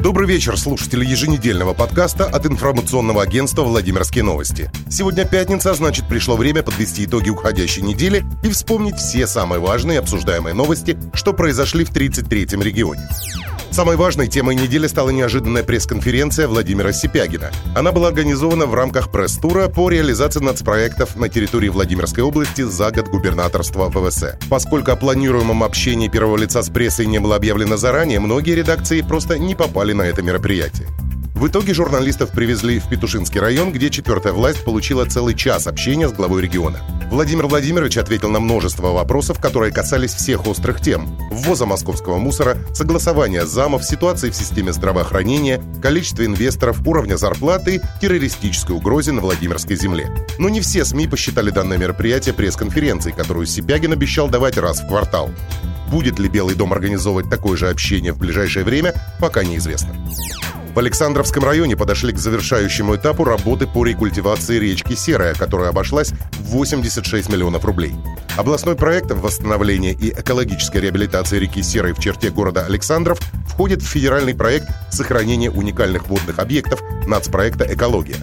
Добрый вечер, слушатели еженедельного подкаста от информационного агентства «Владимирские новости». Сегодня пятница, значит, пришло время подвести итоги уходящей недели и вспомнить все самые важные обсуждаемые новости, что произошли в 33-м регионе. Самой важной темой недели стала неожиданная пресс-конференция Владимира Сипягина. Она была организована в рамках пресс-тура по реализации нацпроектов на территории Владимирской области за год губернаторства ВВС. Поскольку о планируемом общении первого лица с прессой не было объявлено заранее, многие редакции просто не попали на это мероприятие. В итоге журналистов привезли в Петушинский район, где четвертая власть получила целый час общения с главой региона. Владимир Владимирович ответил на множество вопросов, которые касались всех острых тем: ввоза московского мусора, согласования замов, ситуации в системе здравоохранения, количества инвесторов, уровня зарплаты, террористической угрозе на Владимирской земле. Но не все СМИ посчитали данное мероприятие пресс-конференцией, которую Сипягин обещал давать раз в квартал. Будет ли Белый дом организовывать такое же общение в ближайшее время, пока неизвестно. В Александровском районе подошли к завершающему этапу работы по рекультивации речки Серая, которая обошлась в 86 миллионов рублей. Областной проект восстановления и экологической реабилитации реки Серой в черте города Александров входит в федеральный проект сохранения уникальных водных объектов нацпроекта «Экология».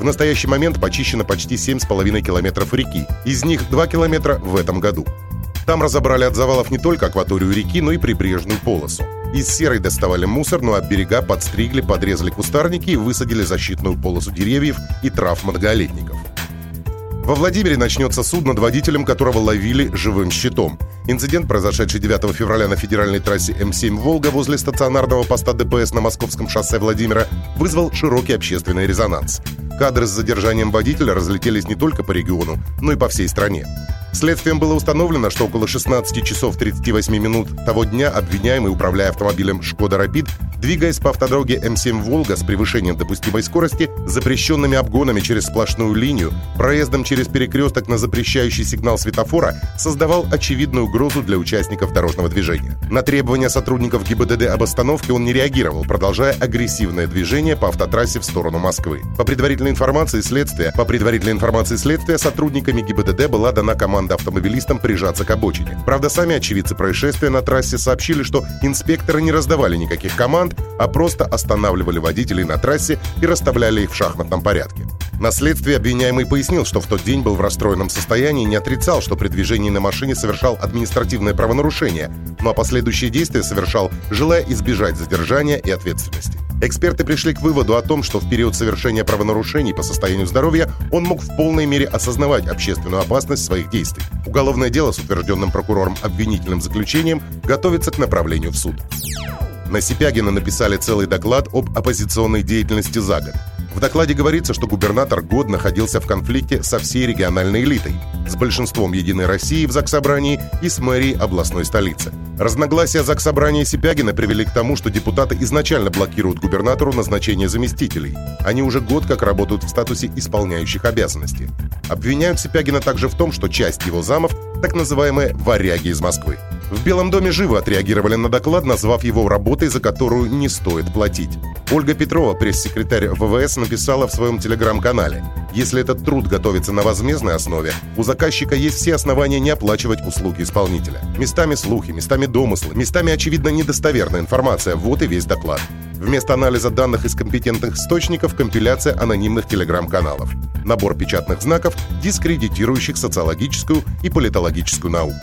В настоящий момент почищено почти 7,5 километров реки, из них 2 километра в этом году. Там разобрали от завалов не только акваторию реки, но и прибрежную полосу. Из серой доставали мусор, но от берега подстригли, подрезали кустарники и высадили защитную полосу деревьев и трав многолетников. Во Владимире начнется суд над водителем, которого ловили живым щитом. Инцидент, произошедший 9 февраля на федеральной трассе М7 «Волга» возле стационарного поста ДПС на Московском шоссе Владимира, вызвал широкий общественный резонанс. Кадры с задержанием водителя разлетелись не только по региону, но и по всей стране. Следствием было установлено, что около 16 часов 38 минут того дня обвиняемый, управляя автомобилем «Шкода Рапид», двигаясь по автодороге М7 «Волга» с превышением допустимой скорости, запрещенными обгонами через сплошную линию, проездом через перекресток на запрещающий сигнал светофора, создавал очевидную угрозу для участников дорожного движения. На требования сотрудников ГИБДД об остановке он не реагировал, продолжая агрессивное движение по автотрассе в сторону Москвы. По предварительной информации следствия, сотрудниками ГИБДД была дана команда автомобилистам прижаться к обочине. Правда, сами очевидцы происшествия на трассе сообщили, что инспекторы не раздавали никаких команд, а просто останавливали водителей на трассе и расставляли их в шахматном порядке. На следствии обвиняемый пояснил, что в тот день был в расстроенном состоянии и не отрицал, что при движении на машине совершал административное правонарушение, но последующие действия совершал, желая избежать задержания и ответственности. Эксперты пришли к выводу о том, что в период совершения правонарушений по состоянию здоровья он мог в полной мере осознавать общественную опасность своих действий. Уголовное дело с утвержденным прокурором обвинительным заключением готовится к направлению в суд. На Сипягина написали целый доклад об оппозиционной деятельности за год. В докладе говорится, что губернатор год находился в конфликте со всей региональной элитой, с большинством «Единой России» в Заксобрании и с мэрией областной столицы. Разногласия Заксобрания и Сипягина привели к тому, что депутаты изначально блокируют губернатору назначение заместителей. Они уже год как работают в статусе исполняющих обязанности. Обвиняют Сипягина также в том, что часть его замов – так называемые «варяги» из Москвы. В Белом доме живо отреагировали на доклад, назвав его работой, за которую не стоит платить. Ольга Петрова, пресс-секретарь ВВС, написала в своем телеграм-канале: «Если этот труд готовится на возмездной основе, у заказчика есть все основания не оплачивать услуги исполнителя. Местами слухи, местами домыслы, местами, очевидно, недостоверная информация. Вот и весь доклад». Вместо анализа данных из компетентных источников – компиляция анонимных телеграм-каналов. Набор печатных знаков, дискредитирующих социологическую и политологическую науку.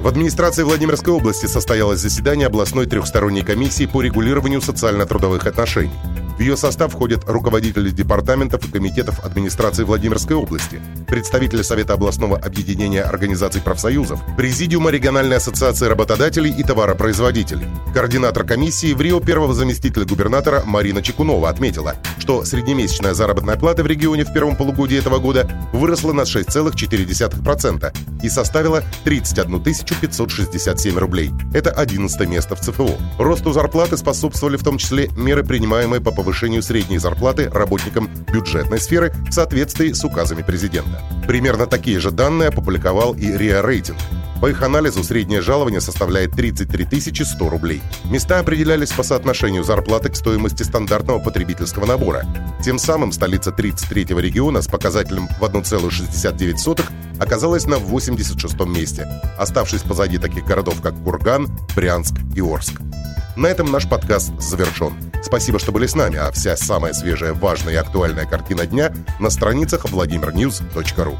В администрации Владимирской области состоялось заседание областной трехсторонней комиссии по регулированию социально-трудовых отношений. В ее состав входят руководители департаментов и комитетов администрации Владимирской области, представители Совета областного объединения организаций профсоюзов, Президиума региональной ассоциации работодателей и товаропроизводителей. Координатор комиссии в РИО первого заместителя губернатора Марина Чекунова отметила, что среднемесячная заработная плата в регионе в первом полугодии этого года выросла на 6,4% и составила 31 567 рублей. Это 11 место в ЦФО. Росту зарплаты способствовали в том числе меры, принимаемые по повышению средней зарплаты работникам бюджетной сферы в соответствии с указами президента. Примерно такие же данные опубликовал и РИА-рейтинг. По их анализу среднее жалование составляет 33 100 рублей. Места определялись по соотношению зарплаты к стоимости стандартного потребительского набора. Тем самым столица 33-го региона с показателем в 1,69 оказалась на 86-м месте, оставшись позади таких городов, как Курган, Брянск и Орск. На этом наш подкаст завершен. Спасибо, что были с нами, а вся самая свежая, важная и актуальная картина дня на страницах vladimirnews.ru.